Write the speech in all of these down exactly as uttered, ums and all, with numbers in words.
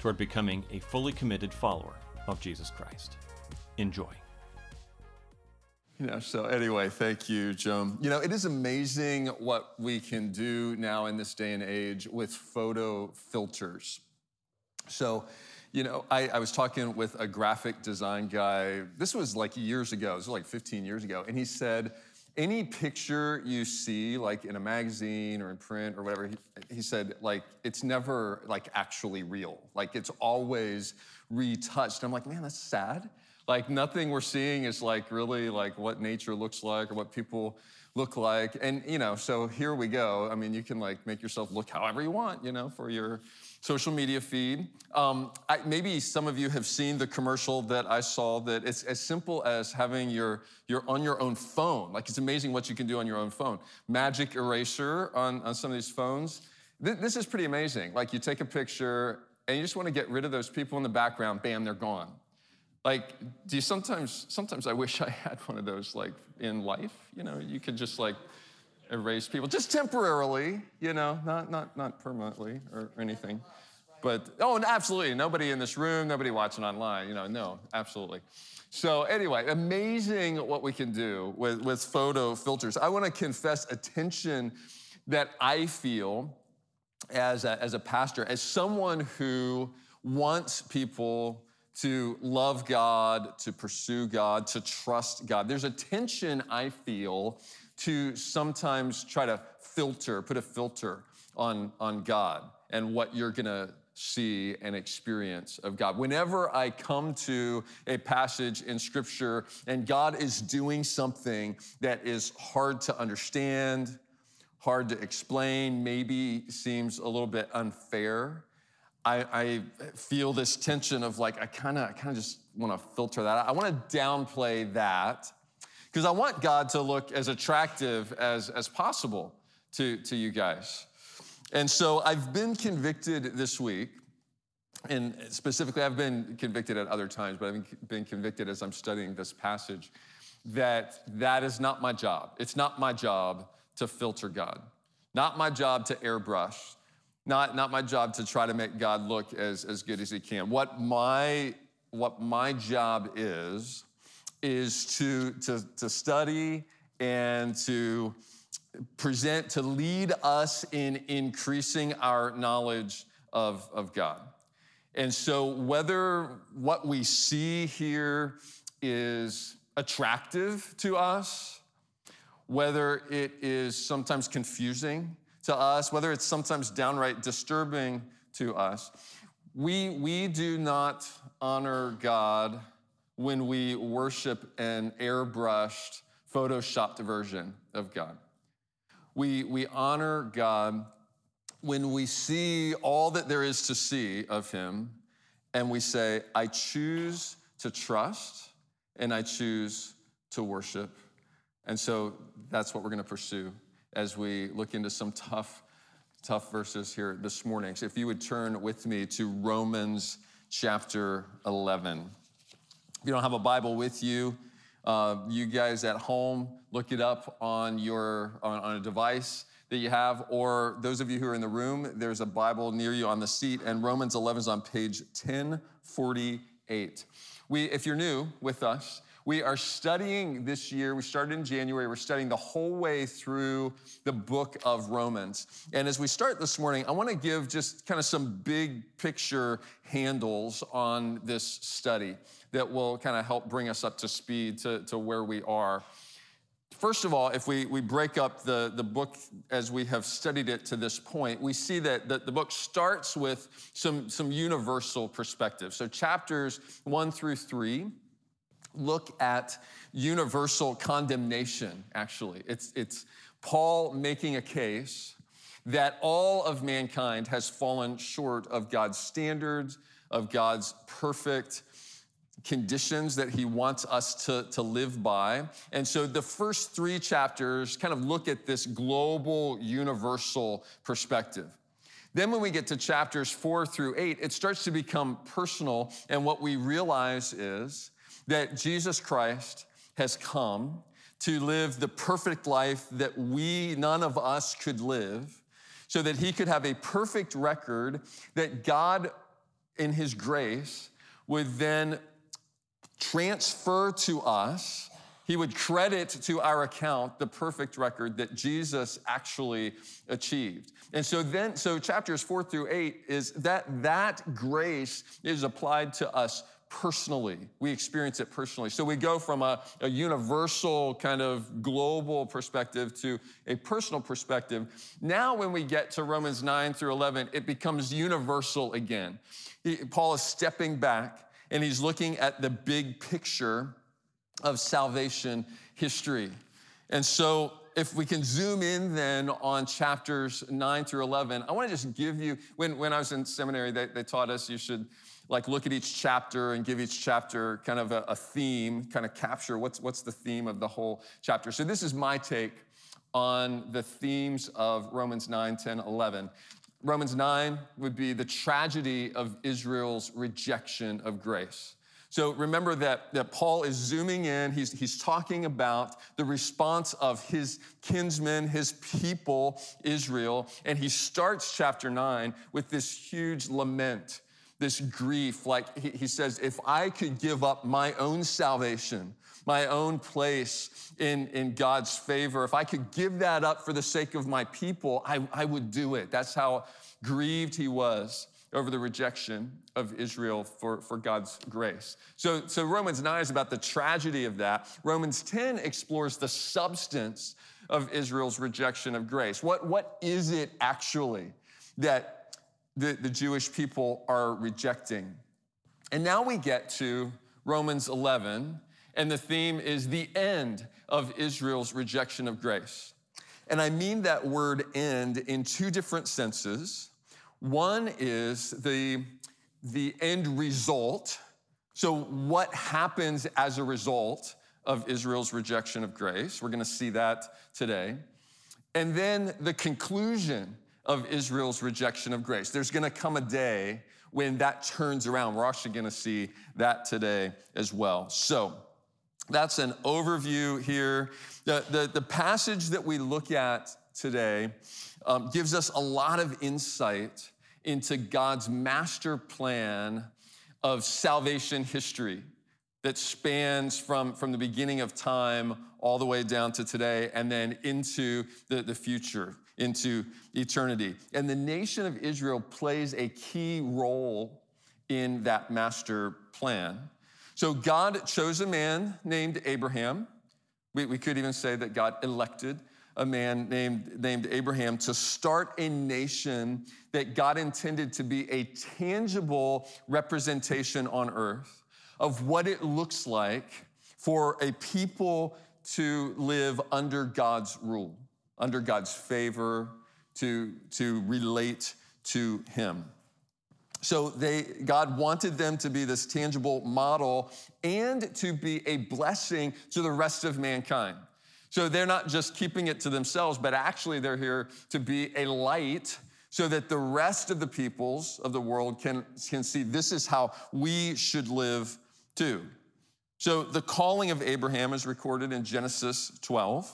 toward becoming a fully committed follower of Jesus Christ. Enjoy. You know, so anyway, thank you, Joan. You know, it is amazing what we can do now in this day and age with photo filters. So, you know, I, I was talking with a graphic design guy. This was like years ago. This was like fifteen years ago. And he said, any picture you see, like in a magazine or in print or whatever, he, he said, like, it's never like actually real. Like, it's always retouched. I'm like, man, that's sad. Like, nothing we're seeing is like really like what nature looks like or what people look like. And, you know, so here we go. I mean, you can like make yourself look however you want, you know, for your social media feed. Um, I, maybe some of you have seen the commercial that I saw that it's as simple as having your, your on your own phone. Like, it's amazing what you can do on your own phone. Magic eraser on, on some of these phones. Th- this is pretty amazing. Like, you take a picture and you just want to get rid of those people in the background. Bam, they're gone. Like, do you sometimes, sometimes I wish I had one of those, like, in life. You know, you could just like erase people, just temporarily, you know, not not not permanently or anything. But, oh, absolutely, nobody in this room, nobody watching online, you know, no, absolutely. So anyway, amazing what we can do with, with photo filters. I want to confess a tension that I feel as a, as a pastor, as someone who wants people to love God, to pursue God, to trust God. There's a tension I feel to sometimes try to filter, put a filter on, on God and what you're gonna see and experience of God. Whenever I come to a passage in Scripture and God is doing something that is hard to understand, hard to explain, maybe seems a little bit unfair, I, I feel this tension of like, I kind of I kind of just want to filter that out. I want to downplay that because I want God to look as attractive as, as possible to, to you guys. And so I've been convicted this week, and specifically I've been convicted at other times, but I've been convicted as I'm studying this passage, that that is not my job. It's not my job to filter God, not my job to airbrush. Not, not my job to try to make God look as, as good as he can. What my, what my job is, is to, to, to study and to present, to lead us in increasing our knowledge of, of God. And so whether what we see here is attractive to us, whether it is sometimes confusing to us, whether it's sometimes downright disturbing to us, we we do not honor God when we worship an airbrushed, photoshopped version of God. We we honor God when we see all that there is to see of him, and we say, I choose to trust, and I choose to worship. And so that's what we're going to pursue as we look into some tough, tough verses here this morning. So if you would turn with me to Romans chapter eleven. If you don't have a Bible with you, uh, you guys at home, look it up on your on, on a device that you have, or those of you who are in the room, there's a Bible near you on the seat, and Romans eleven is on page ten forty-eight. We, if you're new with us, we are studying this year, we started in January, we're studying the whole way through the book of Romans. And as we start this morning, I want to give just kind of some big picture handles on this study that will kind of help bring us up to speed to, to where we are. First of all, if we, we break up the, the book as we have studied it to this point, we see that the, the book starts with some, some universal perspectives. So chapters one through three look at universal condemnation, actually. It's, it's Paul making a case that all of mankind has fallen short of God's standards, of God's perfect conditions that he wants us to, to live by. And so the first three chapters kind of look at this global, universal perspective. Then when we get to chapters four through eight, it starts to become personal. And what we realize is that Jesus Christ has come to live the perfect life that we, none of us, could live, so that he could have a perfect record that God, in his grace, would then transfer to us. He would credit to our account the perfect record that Jesus actually achieved. And so then, so chapters four through eight is that that grace is applied to us personally. We experience it personally. So we go from a, a universal kind of global perspective to a personal perspective. Now when we get to Romans nine through eleven, it becomes universal again. He, Paul is stepping back and he's looking at the big picture of salvation history. And so if we can zoom in then on chapters nine through eleven, I want to just give you, when, when I was in seminary, they, they taught us you should like look at each chapter and give each chapter kind of a, a theme, kind of capture what's, what's the theme of the whole chapter. So this is my take on the themes of Romans nine, ten, eleven. Romans nine would be the tragedy of Israel's rejection of grace. So remember that, that Paul is zooming in. He's, he's talking about the response of his kinsmen, his people, Israel. And he starts chapter nine with this huge lament, this grief. Like he, he says, if I could give up my own salvation, my own place in, in God's favor, if I could give that up for the sake of my people, I, I would do it. That's how grieved he was over the rejection of Israel for, for God's grace. So, so Romans nine is about the tragedy of that. Romans ten explores the substance of Israel's rejection of grace. What, what is it actually that the, the Jewish people are rejecting? And now we get to Romans eleven, and the theme is the end of Israel's rejection of grace. And I mean that word end in two different senses. One is the, the end result. So what happens as a result of Israel's rejection of grace? We're going to see that today. And then the conclusion of Israel's rejection of grace. There's going to come a day when that turns around. We're actually going to see that today as well. So that's an overview here. The, the, the passage that we look at today um, gives us a lot of insight into God's master plan of salvation history that spans from, from the beginning of time all the way down to today and then into the, the future, into eternity. And the nation of Israel plays a key role in that master plan. So God chose a man named Abraham. We, we could even say that God elected a man named, named Abraham to start a nation that God intended to be a tangible representation on earth of what it looks like for a people to live under God's rule, under God's favor, to, to relate to him. So they, God wanted them to be this tangible model and to be a blessing to the rest of mankind. So they're not just keeping it to themselves, but actually they're here to be a light so that the rest of the peoples of the world can, can see this is how we should live too. So the calling of Abraham is recorded in Genesis twelve.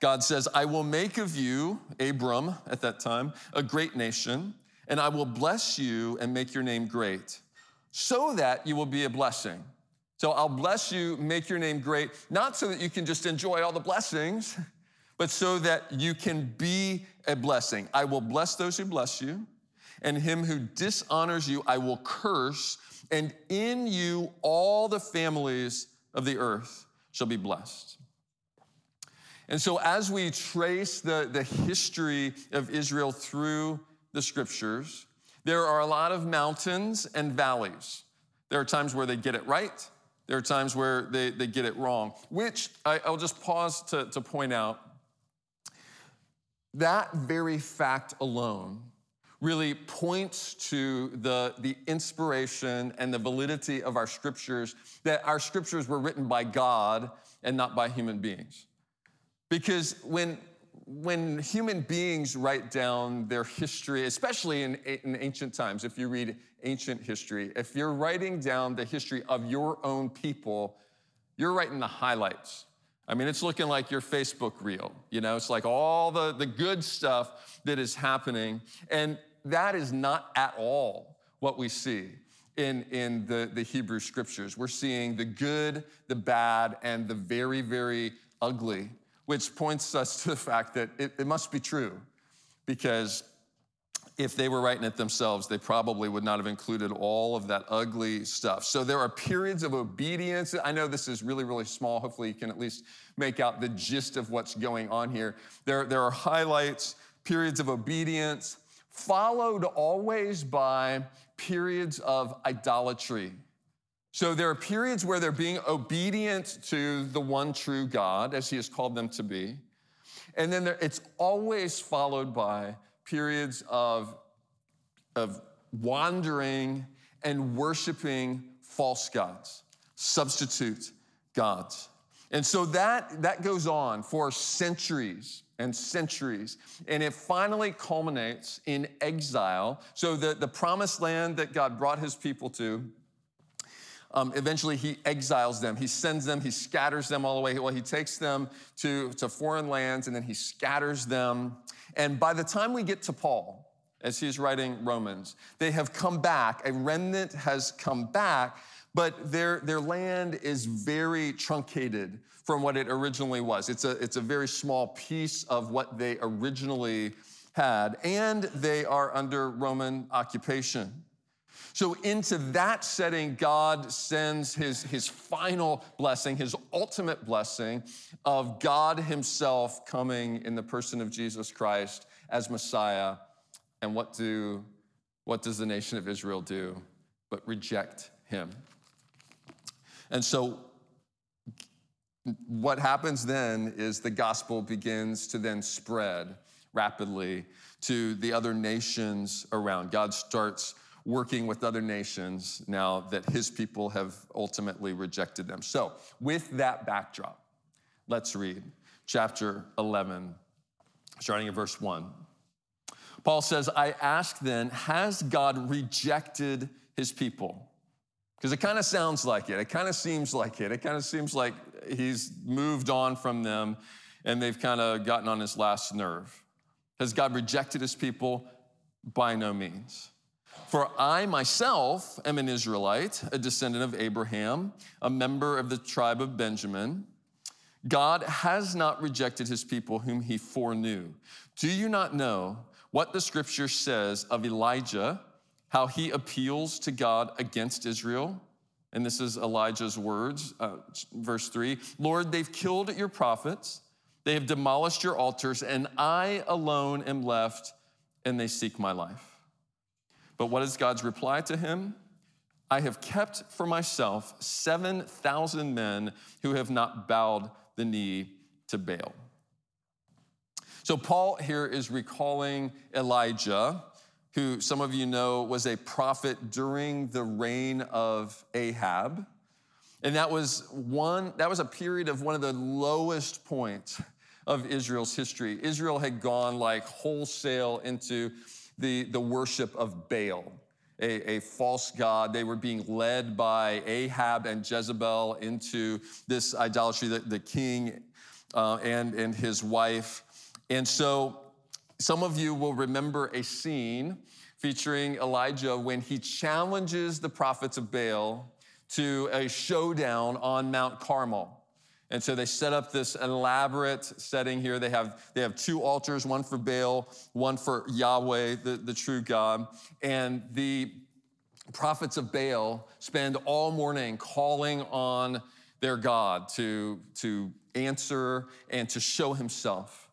God says, I will make of you, Abram at that time, a great nation, and I will bless you and make your name great so that you will be a blessing. So I'll bless you, make your name great, not so that you can just enjoy all the blessings, but so that you can be a blessing. I will bless those who bless you, and him who dishonors you I will curse, and in you all the families of the earth shall be blessed. And so as we trace the, the history of Israel through the scriptures, there are a lot of mountains and valleys. There are times where they get it right. There are times where they, they get it wrong, which I, I'll just pause to, to point out. That very fact alone really points to the, the inspiration and the validity of our scriptures, that our scriptures were written by God and not by human beings. Because when, when human beings write down their history, especially in, in ancient times, if you read ancient history, if you're writing down the history of your own people, you're writing the highlights. I mean, it's looking like your Facebook reel, you know? It's like all the, the good stuff that is happening. And that is not at all what we see in, in the, the Hebrew scriptures. We're seeing the good, the bad, and the very, very ugly, which points us to the fact that it, it must be true, because if they were writing it themselves, they probably would not have included all of that ugly stuff. So there are periods of obedience. I know this is really, really small. Hopefully you can at least make out the gist of what's going on here. There, there are highlights, periods of obedience, followed always by periods of idolatry. So there are periods where they're being obedient to the one true God, as he has called them to be. And then there, it's always followed by periods of, of wandering and worshiping false gods, substitute gods. And so that, that goes on for centuries and centuries, and it finally culminates in exile. So the, the promised land that God brought his people to, Um, eventually he exiles them. He sends them, he scatters them all the way. Well, he takes them to, to foreign lands, and then he scatters them. And by the time we get to Paul, as he's writing Romans, they have come back. A remnant has come back, but their, their land is very truncated from what it originally was. It's a, it's a very small piece of what they originally had, and they are under Roman occupation. So into that setting, God sends his, his final blessing, his ultimate blessing of God himself coming in the person of Jesus Christ as Messiah. And what do, what does the nation of Israel do but reject him? And so what happens then is the gospel begins to then spread rapidly to the other nations around. God starts working with other nations now that his people have ultimately rejected them. So with that backdrop, let's read chapter eleven, starting at verse one. Paul says, I ask then, has God rejected his people? Because it kind of sounds like it. It kind of seems like it. It kind of seems like he's moved on from them and they've kind of gotten on his last nerve. Has God rejected his people? By no means. For I myself am an Israelite, a descendant of Abraham, a member of the tribe of Benjamin. God has not rejected his people whom he foreknew. Do you not know what the scripture says of Elijah, how he appeals to God against Israel? And this is Elijah's words, uh, verse three. Lord, they've killed your prophets, they have demolished your altars, and I alone am left, and they seek my life. But what is God's reply to him? I have kept for myself seven thousand men who have not bowed the knee to Baal. So Paul here is recalling Elijah, who some of you know was a prophet during the reign of Ahab. And that was one, that was a period of one of the lowest points of Israel's history. Israel had gone like wholesale into The, the worship of Baal, a, a false god. They were being led by Ahab and Jezebel into this idolatry, the, the king uh, and, and his wife. And so some of you will remember a scene featuring Elijah when he challenges the prophets of Baal to a showdown on Mount Carmel. And so they set up this elaborate setting here. They have they have two altars, one for Baal, one for Yahweh, the, the true God. And the prophets of Baal spend all morning calling on their God to, to answer and to show himself.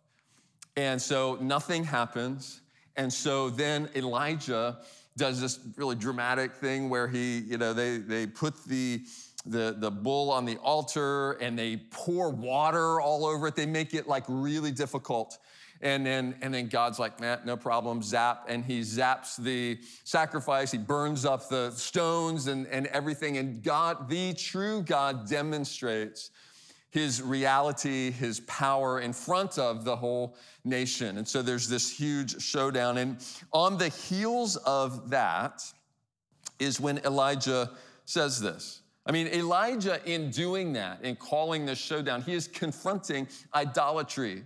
And so nothing happens. And so then Elijah does this really dramatic thing where he, you know, they they put the The, the bull on the altar, and they pour water all over it. They make it like really difficult. And then, and then God's like, nah, no problem, zap. And he zaps the sacrifice. He burns up the stones and, and everything. And God, the true God, demonstrates his reality, his power in front of the whole nation. And so there's this huge showdown. And on the heels of that is when Elijah says this. I mean, Elijah, in doing that, in calling this showdown, he is confronting idolatry,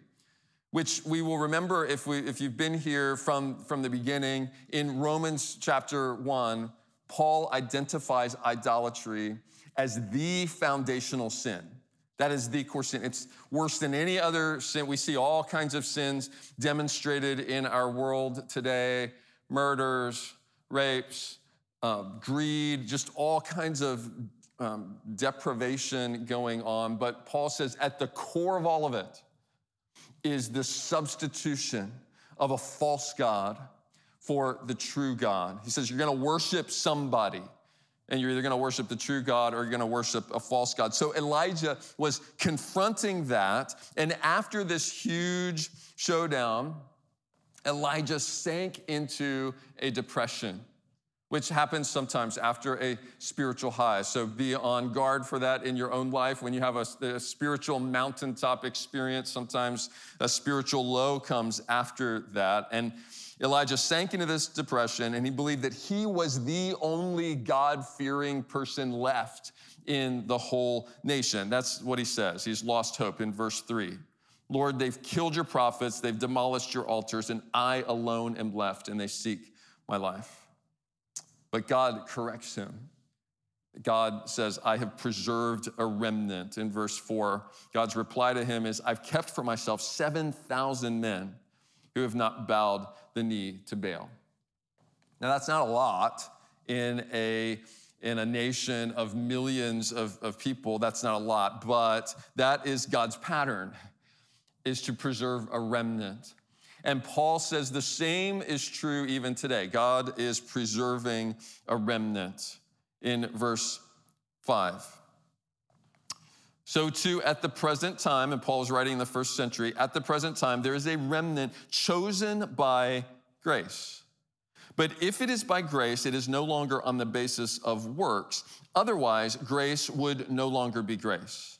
which we will remember if we if you've been here from, from the beginning. In Romans chapter one, Paul identifies idolatry as the foundational sin. That is the core sin. It's worse than any other sin. We see all kinds of sins demonstrated in our world today: murders, rapes, uh, greed, just all kinds of um, deprivation going on. But Paul says at the core of all of it is the substitution of a false god for the true God. He says you're going to worship somebody, and you're either going to worship the true God or you're going to worship a false god. So Elijah was confronting that. And after this huge showdown, Elijah sank into a depression, which happens sometimes after a spiritual high. So be on guard for that in your own life. When you have a, a spiritual mountaintop experience, sometimes a spiritual low comes after that. And Elijah sank into this depression, and he believed that he was the only God-fearing person left in the whole nation. That's what he says. He's lost hope in verse three. Lord, they've killed your prophets, they've demolished your altars, and I alone am left, and they seek my life. But God corrects him. God says, I have preserved a remnant. In verse four, God's reply to him is, I've kept for myself seven thousand men who have not bowed the knee to Baal. Now, that's not a lot in a, in a nation of millions of, of people. That's not a lot, but that is God's pattern, is to preserve a remnant. And Paul says the same is true even today. God is preserving a remnant in verse five. So too, at the present time, and Paul is writing in the first century, at the present time, there is a remnant chosen by grace. But if it is by grace, it is no longer on the basis of works. Otherwise, grace would no longer be grace.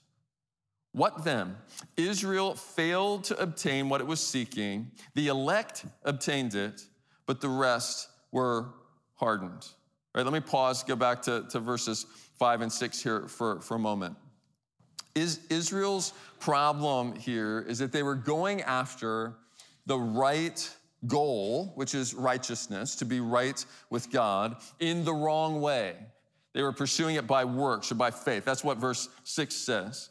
What then? Israel failed to obtain what it was seeking. The elect obtained it, but the rest were hardened. All right, let me pause, go back to, to verses five and six here for, for a moment. Is Israel's problem here is that they were going after the right goal, which is righteousness, to be right with God, in the wrong way. They were pursuing it by works or by faith. That's what verse six says.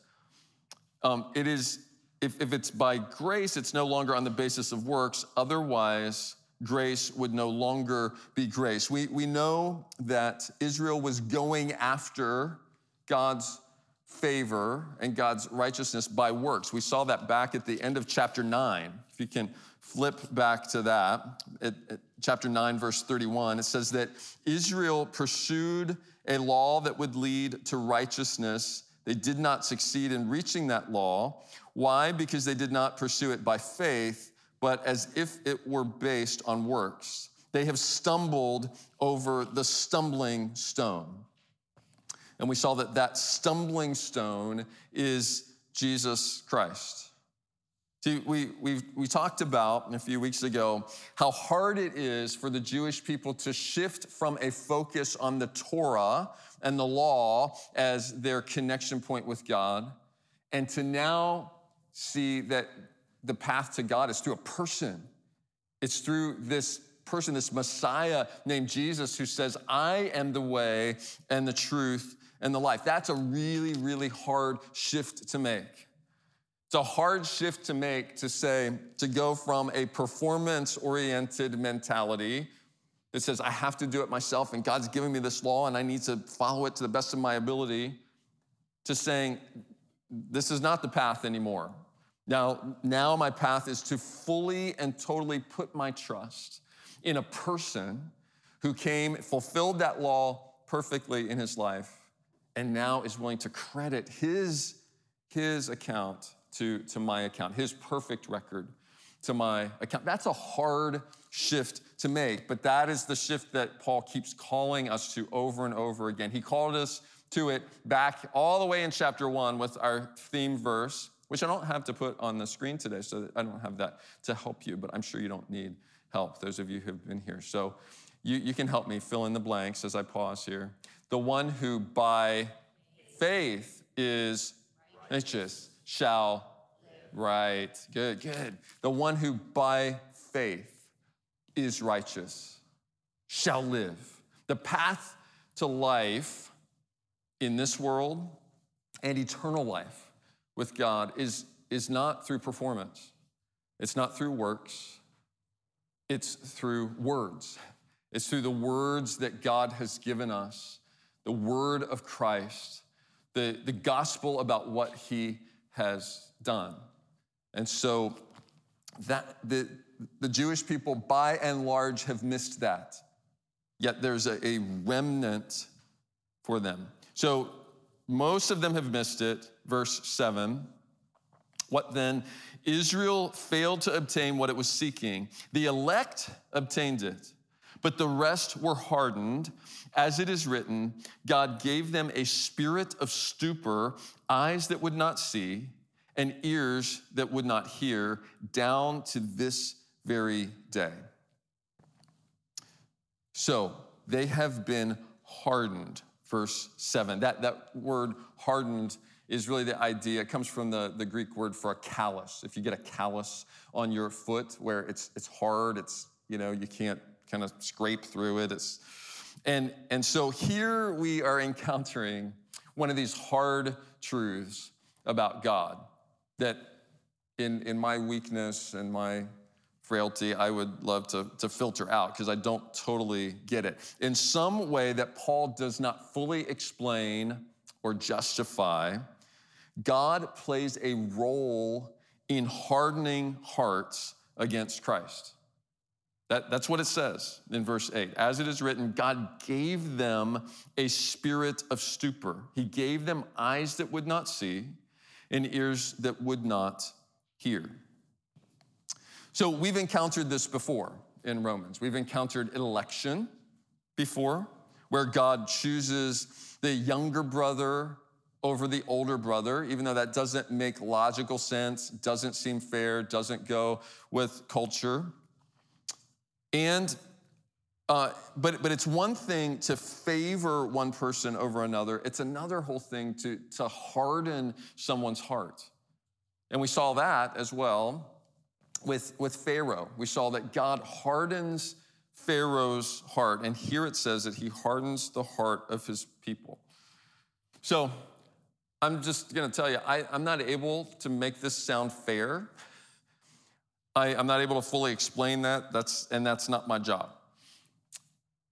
Um, it is, if, if it's by grace, it's no longer on the basis of works. Otherwise, grace would no longer be grace. We, we know that Israel was going after God's favor and God's righteousness by works. We saw that back at the end of chapter nine. If you can flip back to that, at, at chapter nine, verse thirty-one, it says that Israel pursued a law that would lead to righteousness. They did not succeed in reaching that law. Why? Because they did not pursue it by faith, but as if it were based on works. They have stumbled over the stumbling stone. And we saw that that stumbling stone is Jesus Christ. See, we we we talked about a few weeks ago how hard it is for the Jewish people to shift from a focus on the Torah and the law as their connection point with God, and to now see that the path to God is through a person. It's through this person, this Messiah named Jesus, who says, I am the way and the truth and the life. That's a really, really hard shift to make. It's a hard shift to make to say, to go from a performance-oriented mentality that says, I have to do it myself and God's giving me this law and I need to follow it to the best of my ability, to saying, this is not the path anymore. Now, now my path is to fully and totally put my trust in a person who came, fulfilled that law perfectly in his life, and now is willing to credit his, his account to, to my account, his perfect record to my account. That's a hard shift to make, but that is the shift that Paul keeps calling us to over and over again. He called us to it back all the way in chapter one with our theme verse, which I don't have to put on the screen today, so I don't have that to help you, but I'm sure you don't need help, those of you who have been here. So you, you can help me fill in the blanks as I pause here. The one who by faith is righteous shall Right, good, good. The one who by faith is righteous shall live. The path to life in this world and eternal life with God is, is not through performance. It's not through works. It's through words. It's through the words that God has given us, the word of Christ, the, the gospel about what he has done. And so that the, the Jewish people, by and large, have missed that. Yet there's a, a remnant for them. So most of them have missed it. Verse seven, what then? Israel failed to obtain what it was seeking. The elect obtained it, but the rest were hardened. As it is written, God gave them a spirit of stupor, eyes that would not see, and ears that would not hear, down to this very day. So they have been hardened, verse seven. That, that word hardened is really the idea. It comes from the, the Greek word for a callus. If you get a callus on your foot where it's it's hard, it's, you know, you can't kind of scrape through it. It's, and, and so here we are encountering one of these hard truths about God. That in, in my weakness and my frailty, I would love to, to filter out because I don't totally get it. In some way that Paul does not fully explain or justify, God plays a role in hardening hearts against Christ. That, that's what it says in verse eight. As it is written, God gave them a spirit of stupor. He gave them eyes that would not see, and ears that would not hear. So we've encountered this before in Romans. We've encountered election before, where God chooses the younger brother over the older brother, even though that doesn't make logical sense, doesn't seem fair, doesn't go with culture. And uh, but but it's one thing to favor one person over another. It's another whole thing to, to harden someone's heart. And we saw that as well with, with Pharaoh. We saw that God hardens Pharaoh's heart. And here it says that he hardens the heart of his people. So I'm just going to tell you, I, I'm not able to make this sound fair. I, I'm not able to fully explain that, That's and that's not my job.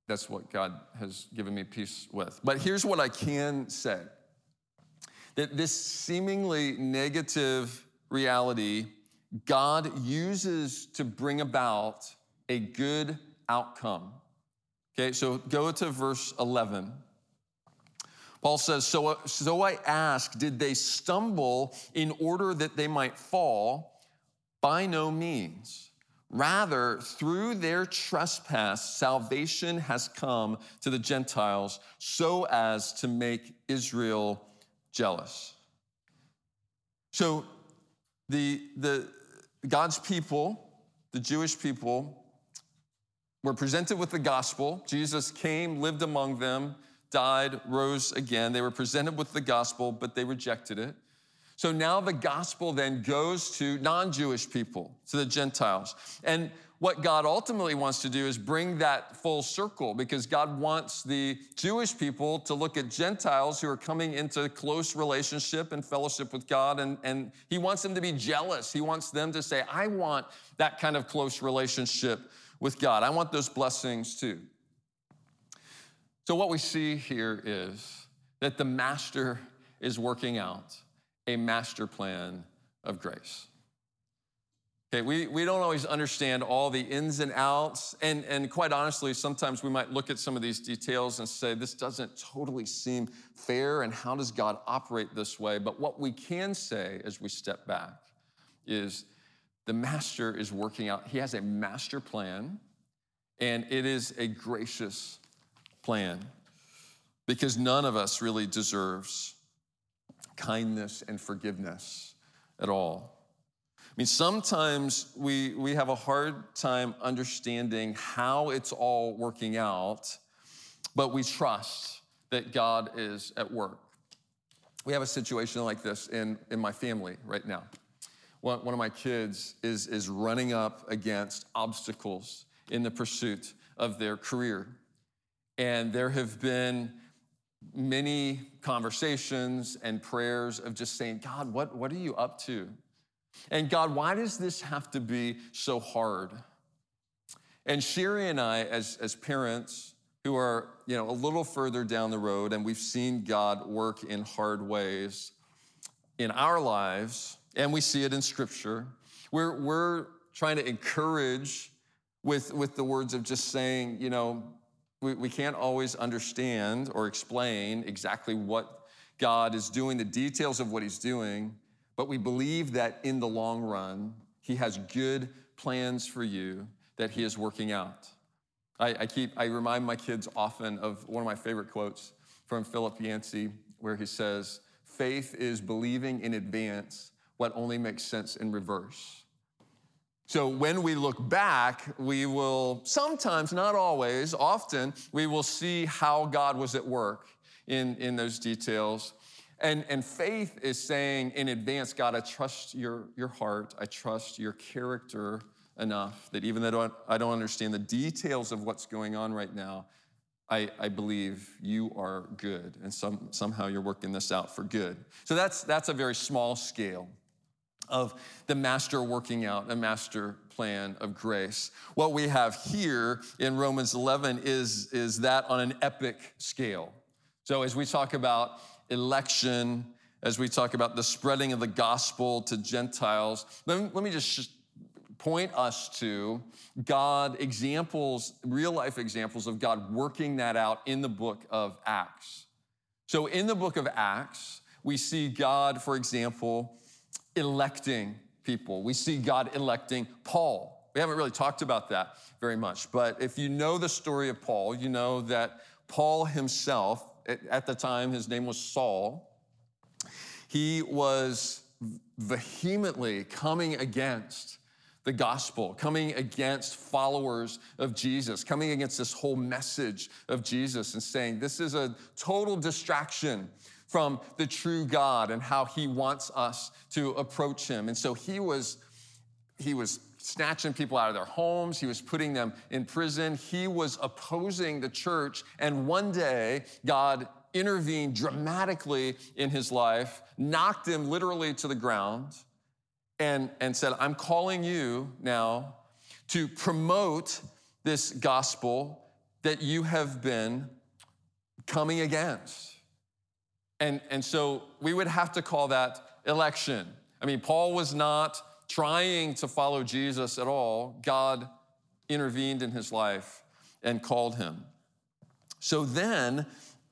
That's what God has given me peace with. But here's what I can say, that this seemingly negative reality, God uses to bring about a good outcome. Okay, so go to verse eleven. Paul says, so, so I ask, did they stumble in order that they might fall? By no means. Rather, through their trespass, salvation has come to the Gentiles so as to make Israel jealous. So the, the God's people, the Jewish people, were presented with the gospel. Jesus came, lived among them, died, rose again. They were presented with the gospel, but they rejected it. So now the gospel then goes to non-Jewish people, to the Gentiles. And what God ultimately wants to do is bring that full circle, because God wants the Jewish people to look at Gentiles who are coming into close relationship and fellowship with God, and, and he wants them to be jealous. He wants them to say, I want that kind of close relationship with God. I want those blessings too. So what we see here is that the master is working out a master plan of grace. Okay, we, we don't always understand all the ins and outs, and, and quite honestly, sometimes we might look at some of these details and say, this doesn't totally seem fair, and how does God operate this way? But what we can say as we step back is the master is working out. He has a master plan, and it is a gracious plan because none of us really deserves kindness and forgiveness at all. I mean, sometimes we, we have a hard time understanding how it's all working out, but we trust that God is at work. We have a situation like this in, in my family right now. One, one of my kids is, is running up against obstacles in the pursuit of their career. And there have been many conversations and prayers of just saying, God, what, what are you up to? And God, why does this have to be so hard? And Sherry and I, as, as parents who are, you know, a little further down the road, and we've seen God work in hard ways in our lives, and we see it in Scripture, we're, we're trying to encourage with, with the words of just saying, you know, we, we can't always understand or explain exactly what God is doing, the details of what he's doing, but we believe that in the long run, he has good plans for you that he is working out. I, I keep, I remind my kids often of one of my favorite quotes from Philip Yancey, where he says, faith is believing in advance what only makes sense in reverse. So when we look back, we will sometimes, not always, often, we will see how God was at work in, in those details. And, and faith is saying in advance, God, I trust your, your heart. I trust your character enough that even though I don't understand the details of what's going on right now, I, I believe you are good, and some, somehow you're working this out for good. So that's, that's a very small scale of the master working out a master plan of grace. What we have here in Romans eleven is, is that on an epic scale. So as we talk about election, as we talk about the spreading of the gospel to Gentiles, let me, let me just sh- point us to God examples, real life examples of God working that out in the book of Acts. So in the book of Acts, we see God, for example, electing people. We see God electing Paul. We haven't really talked about that very much, but if you know the story of Paul, you know that Paul himself, at the time, his name was Saul. He was vehemently coming against the gospel, coming against followers of Jesus, coming against this whole message of Jesus and saying, this is a total distraction from the true God and how he wants us to approach him. And so he was, he was snatching people out of their homes. He was putting them in prison. He was opposing the church. And one day, God intervened dramatically in his life, knocked him literally to the ground, and, and said, I'm calling you now to promote this gospel that you have been coming against. And, and so we would have to call that election. I mean, Paul was not trying to follow Jesus at all. God intervened in his life and called him. So then,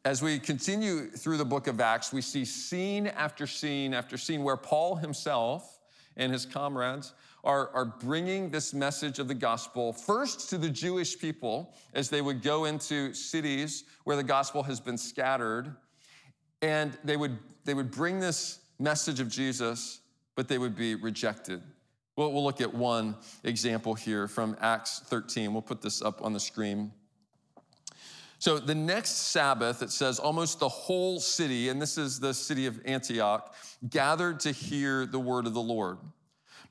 as we continue through the book of Acts, we see scene after scene after scene where Paul himself and his comrades are, are bringing this message of the gospel first to the Jewish people as they would go into cities where the gospel has been scattered, and they would, they would bring this message of Jesus, but they would be rejected. Well, we'll look at one example here from Acts thirteen. We'll put this up on the screen. So the next Sabbath, it says, almost the whole city, and this is the city of Antioch, gathered to hear the word of the Lord.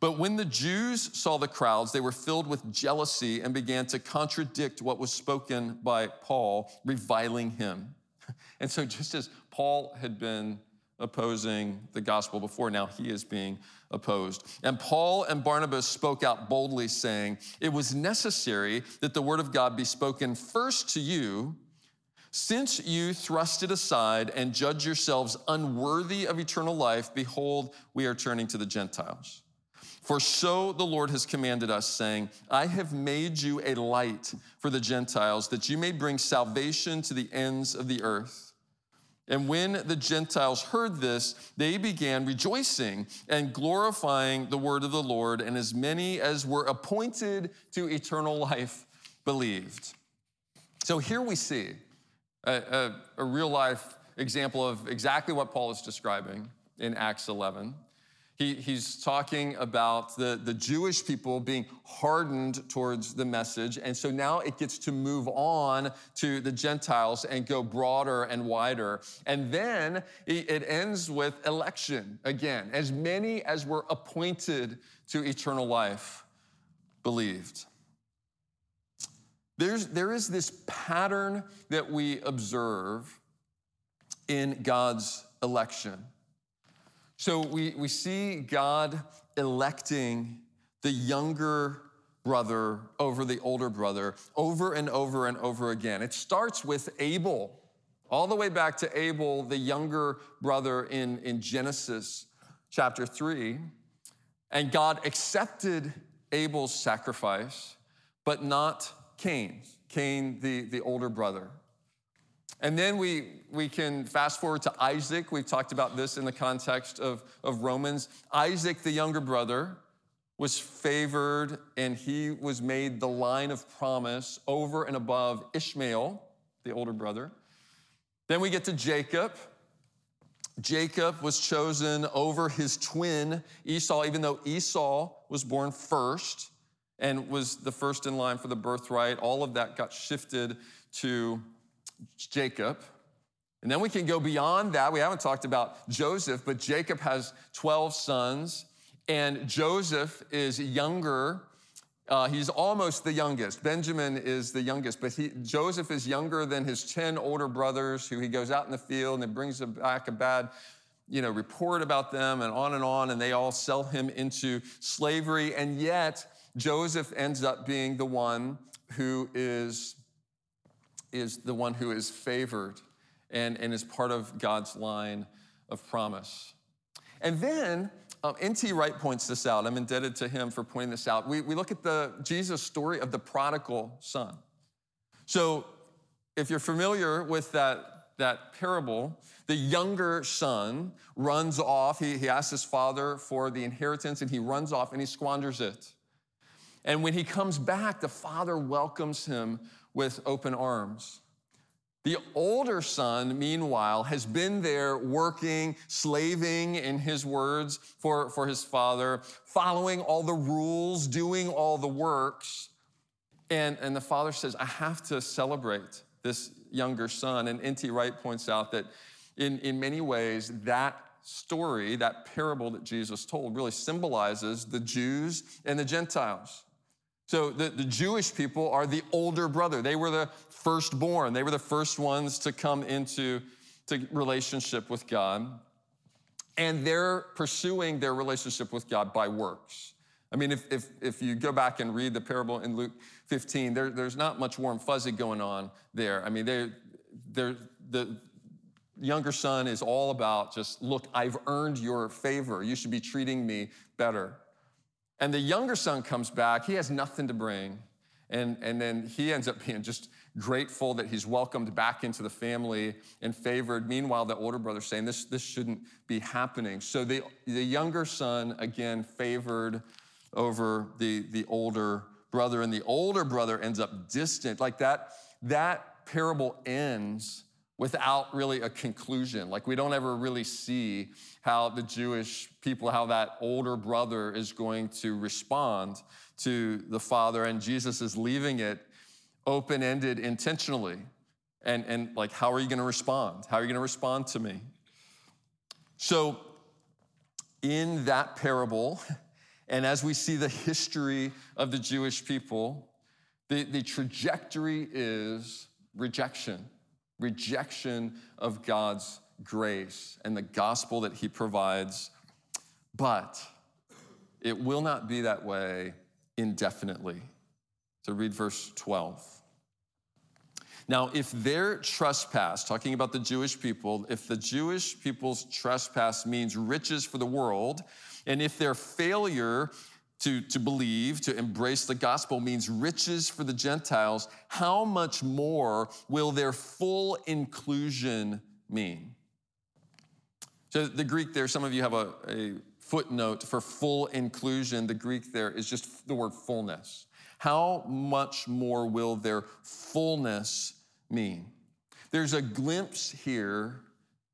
But when the Jews saw the crowds, they were filled with jealousy and began to contradict what was spoken by Paul, reviling him. And so just as Paul had been opposing the gospel before, now he is being opposed. And Paul and Barnabas spoke out boldly, saying, it was necessary that the word of God be spoken first to you, since you thrust it aside and judge yourselves unworthy of eternal life. Behold, we are turning to the Gentiles. For so the Lord has commanded us, saying, I have made you a light for the Gentiles, that you may bring salvation to the ends of the earth. And when the Gentiles heard this, they began rejoicing and glorifying the word of the Lord, and as many as were appointed to eternal life believed. So here we see a, a, a real-life example of exactly what Paul is describing in Acts eleven. He, he's talking about the, the Jewish people being hardened towards the message. And so now it gets to move on to the Gentiles and go broader and wider. And then it ends with election again. As many as were appointed to eternal life believed. There's, there is this pattern that we observe in God's election. So we, we see God electing the younger brother over the older brother over and over and over again. It starts with Abel, all the way back to Abel, the younger brother in, in Genesis chapter three. And God accepted Abel's sacrifice, but not Cain's, Cain, the, the older brother. And then we we can fast forward to Isaac. We've talked about this in the context of, of Romans. Isaac, the younger brother, was favored, and he was made the line of promise over and above Ishmael, the older brother. Then we get to Jacob. Jacob was chosen over his twin, Esau, even though Esau was born first and was the first in line for the birthright. All of that got shifted to Jacob. And then we can go beyond that. We haven't talked about Joseph, but Jacob has twelve sons, and Joseph is younger. Uh, he's almost the youngest. Benjamin is the youngest, but he, Joseph is younger than his ten older brothers, who he goes out in the field and brings back a bad, you know, report about them, and on and on, and they all sell him into slavery. And yet Joseph ends up being the one who is is the one who is favored and, and is part of God's line of promise. And then um, N T Wright points this out. I'm indebted to him for pointing this out. We, we look at the Jesus story of the prodigal son. So if you're familiar with that, that parable, the younger son runs off. He, he asks his father for the inheritance, and he runs off and he squanders it. And when he comes back, the father welcomes him with open arms. The older son, meanwhile, has been there working, slaving, in his words, for, for his father, following all the rules, doing all the works. And, and the father says, I have to celebrate this younger son. And N T Wright points out that in, in many ways, that story, that parable that Jesus told, really symbolizes the Jews and the Gentiles. So the, the Jewish people are the older brother. They were the firstborn. They were the first ones to come into to relationship with God. And they're pursuing their relationship with God by works. I mean, if if, if you go back and read the parable in Luke fifteen, there, there's not much warm fuzzy going on there. I mean, they they're the younger son is all about just, look, I've earned your favor. You should be treating me better. And the younger son comes back. He has nothing to bring. And, and then he ends up being just grateful that he's welcomed back into the family and favored. Meanwhile, the older brother's saying, this, this shouldn't be happening. So the, the younger son, again, favored over the, the older brother. And the older brother ends up distant. Like that, that parable ends without really a conclusion. Like we don't ever really see how the Jewish people, how that older brother is going to respond to the father. And Jesus is leaving it open-ended intentionally. And, and like, how are you gonna respond? How are you gonna respond to me? So in that parable, and as we see the history of the Jewish people, the, the trajectory is rejection. Rejection of God's grace and the gospel that he provides, but it will not be that way indefinitely. So read verse twelve. Now, if their trespass, talking about the Jewish people, if the Jewish people's trespass means riches for the world, and if their failure To, to believe, to embrace the gospel means riches for the Gentiles, how much more will their full inclusion mean? So the Greek there, some of you have a, a footnote for full inclusion. The Greek there is just the word fullness. How much more will their fullness mean? There's a glimpse here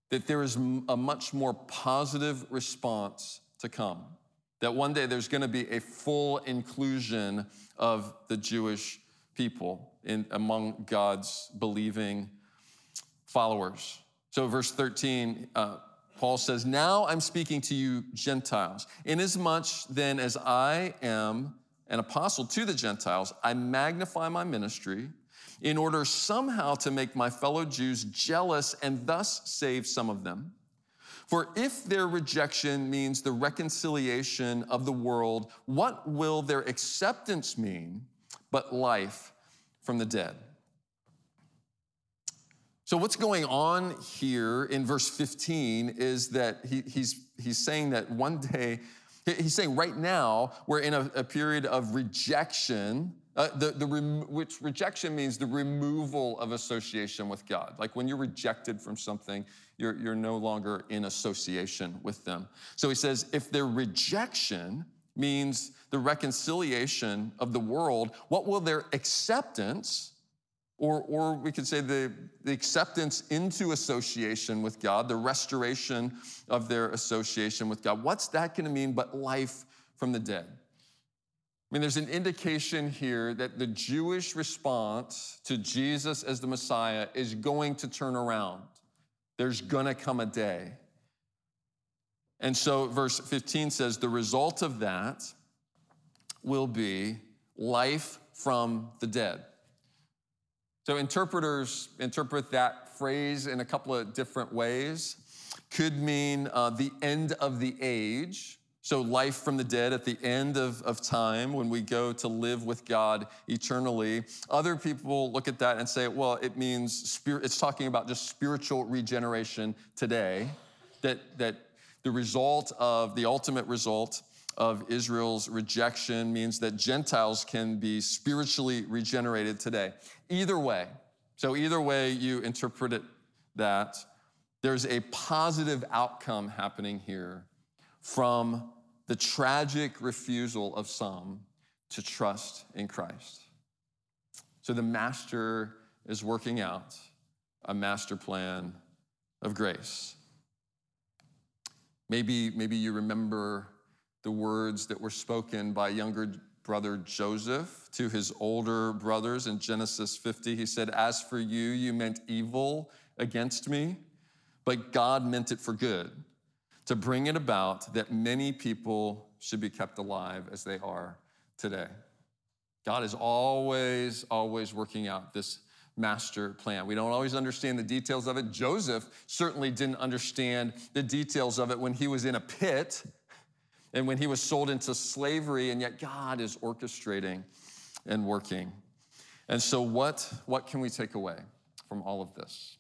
that there is a much more positive response to come. That one day there's going to be a full inclusion of the Jewish people in among God's believing followers. So verse thirteen, uh, Paul says, "Now I'm speaking to you Gentiles. Inasmuch then as I am an apostle to the Gentiles, I magnify my ministry in order somehow to make my fellow Jews jealous and thus save some of them. For if their rejection means the reconciliation of the world, what will their acceptance mean but life from the dead?" So what's going on here in verse fifteen is that he, he's, he's saying that one day, he's saying right now we're in a, a period of rejection. Uh, the, the rem- which rejection means the removal of association with God. Like when you're rejected from something, you're, you're no longer in association with them. So he says, if their rejection means the reconciliation of the world, what will their acceptance, or, or we could say the, the acceptance into association with God, the restoration of their association with God, what's that going to mean but life from the dead? I mean, there's an indication here that the Jewish response to Jesus as the Messiah is going to turn around. There's going to come a day. And so verse fifteen says, the result of that will be life from the dead. So interpreters interpret that phrase in a couple of different ways. Could mean uh, the end of the age. So life from the dead at the end of, of time when we go to live with God eternally. Other people look at that and say, well, it means spirit, it's talking about just spiritual regeneration today, that, that the result of, the ultimate result of Israel's rejection means that Gentiles can be spiritually regenerated today. Either way, so either way you interpret it that, there's a positive outcome happening here from the tragic refusal of some to trust in Christ. So the master is working out a master plan of grace. Maybe, maybe you remember the words that were spoken by younger brother Joseph to his older brothers in Genesis fifty. He said, "As for you, you meant evil against me, but God meant it for good, to bring it about that many people should be kept alive as they are today." God is always, always working out this master plan. We don't always understand the details of it. Joseph certainly didn't understand the details of it when he was in a pit and when he was sold into slavery, and yet God is orchestrating and working. And so what, what can we take away from all of this?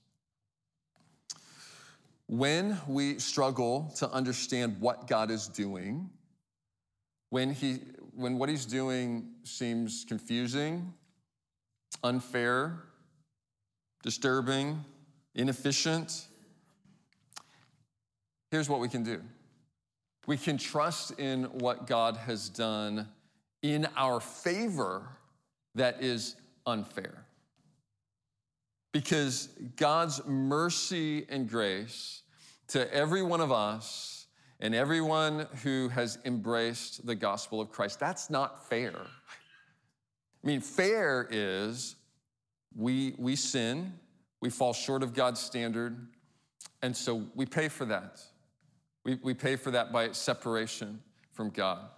When we struggle to understand what God is doing, when he, when what he's doing seems confusing, unfair, disturbing, inefficient, here's what we can do. We can trust in what God has done in our favor that is unfair. Because God's mercy and grace to every one of us and everyone who has embraced the gospel of Christ, that's not fair. I mean, fair is we, we sin, we fall short of God's standard, and so we pay for that. We, we pay for that by separation from God.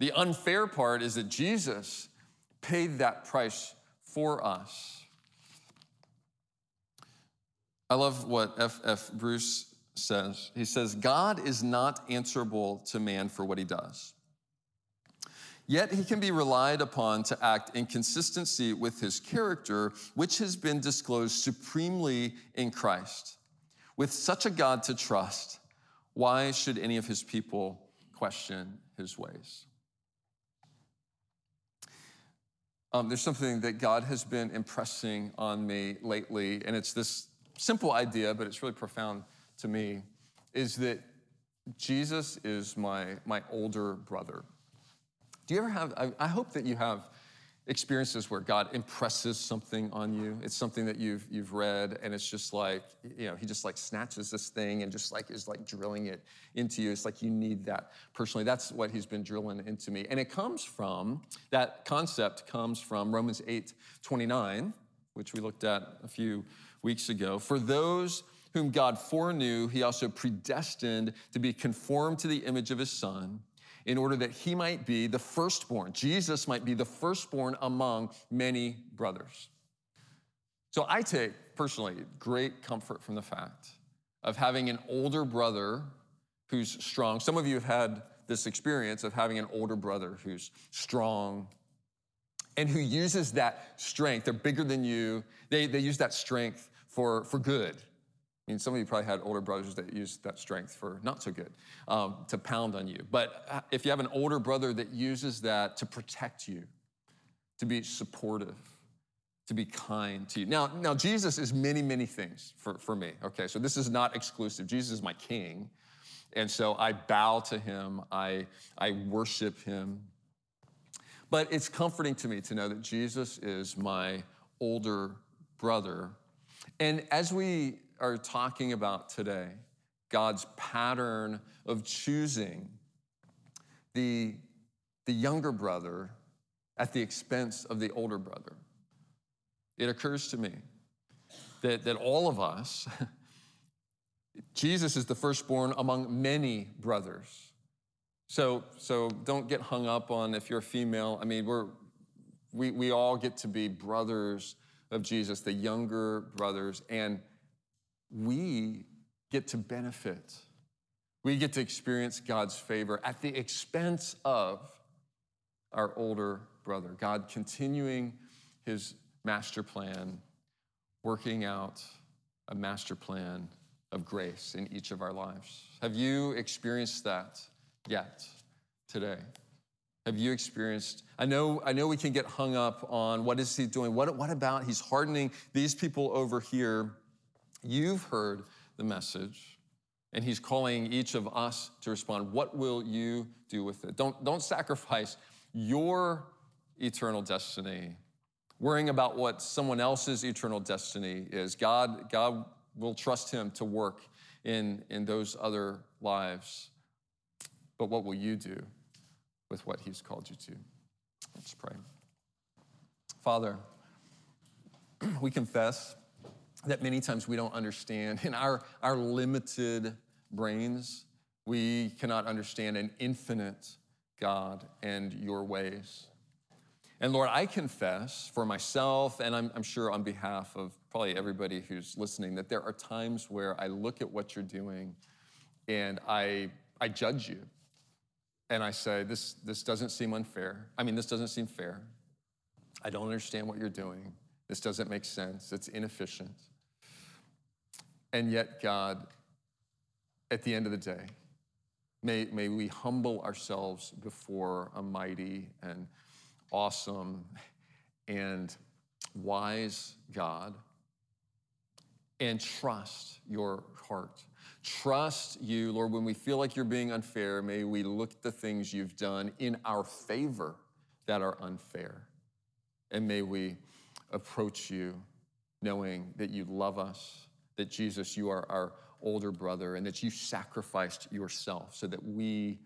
The unfair part is that Jesus paid that price for us. I love what F. F. Bruce says. He says, "God is not answerable to man for what he does. Yet he can be relied upon to act in consistency with his character, which has been disclosed supremely in Christ. With such a God to trust, why should any of his people question his ways?" Um, there's something that God has been impressing on me lately, and it's this simple idea, but it's really profound to me, is that Jesus is my my older brother. Do you ever have, I, I hope that you have experiences where God impresses something on you. It's something that you've you've read, and it's just like, you know, he just like snatches this thing and just like is like drilling it into you. It's like you need that personally. That's what he's been drilling into me. And it comes from, that concept comes from Romans eight twenty-nine, which we looked at a few weeks ago. For those whom God foreknew, he also predestined to be conformed to the image of his Son, in order that he might be the firstborn, Jesus might be the firstborn among many brothers. So I take, personally, great comfort from the fact of having an older brother who's strong. Some of you have had this experience of having an older brother who's strong and who uses that strength. They're bigger than you. They, they use that strength for, for good. I mean, some of you probably had older brothers that used that strength for not so good, um, to pound on you. But if you have an older brother that uses that to protect you, to be supportive, to be kind to you. Now, now Jesus is many, many things for, for me, okay? So this is not exclusive. Jesus is my king, and so I bow to him. I, I worship him. But it's comforting to me to know that Jesus is my older brother. And as we are talking about today, God's pattern of choosing the, the younger brother at the expense of the older brother, it occurs to me that, that all of us, Jesus is the firstborn among many brothers. So, so don't get hung up on if you're female. I mean, we're, we, we all get to be brothers of Jesus, the younger brothers, and we get to benefit. We get to experience God's favor at the expense of our older brother. God continuing his master plan, working out a master plan of grace in each of our lives. Have you experienced that yet today? Have you experienced, I know I know we can get hung up on what is he doing? What, what about he's hardening these people over here? You've heard the message, and he's calling each of us to respond. What will you do with it? Don't, don't sacrifice your eternal destiny worrying about what someone else's eternal destiny is. God, God will trust him to work in, in those other lives. But what will you do with what he's called you to? Let's pray. Father, we confess that many times we don't understand. In our, our limited brains, we cannot understand an infinite God and your ways. And Lord, I confess for myself, and I'm, I'm sure on behalf of probably everybody who's listening, that there are times where I look at what you're doing and I, I judge you. And I say, this, this doesn't seem unfair. I mean, this doesn't seem fair. I don't understand what you're doing. This doesn't make sense. It's inefficient. And yet, God, at the end of the day, may, may we humble ourselves before a mighty and awesome and wise God and trust your heart. Trust you, Lord. When we feel like you're being unfair, may we look at the things you've done in our favor that are unfair. And may we approach you knowing that you love us, that Jesus, you are our older brother, and that you sacrificed yourself so that we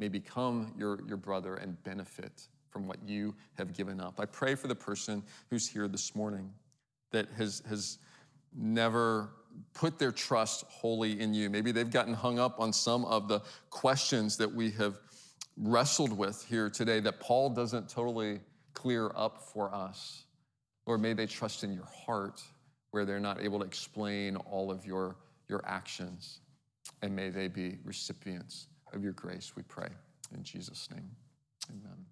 may become your, your brother and benefit from what you have given up. I pray for the person who's here this morning that has, has never put their trust wholly in you. Maybe they've gotten hung up on some of the questions that we have wrestled with here today that Paul doesn't totally clear up for us. Lord, may they trust in your heart where they're not able to explain all of your, your actions. And may they be recipients of your grace, we pray. In Jesus' name, amen.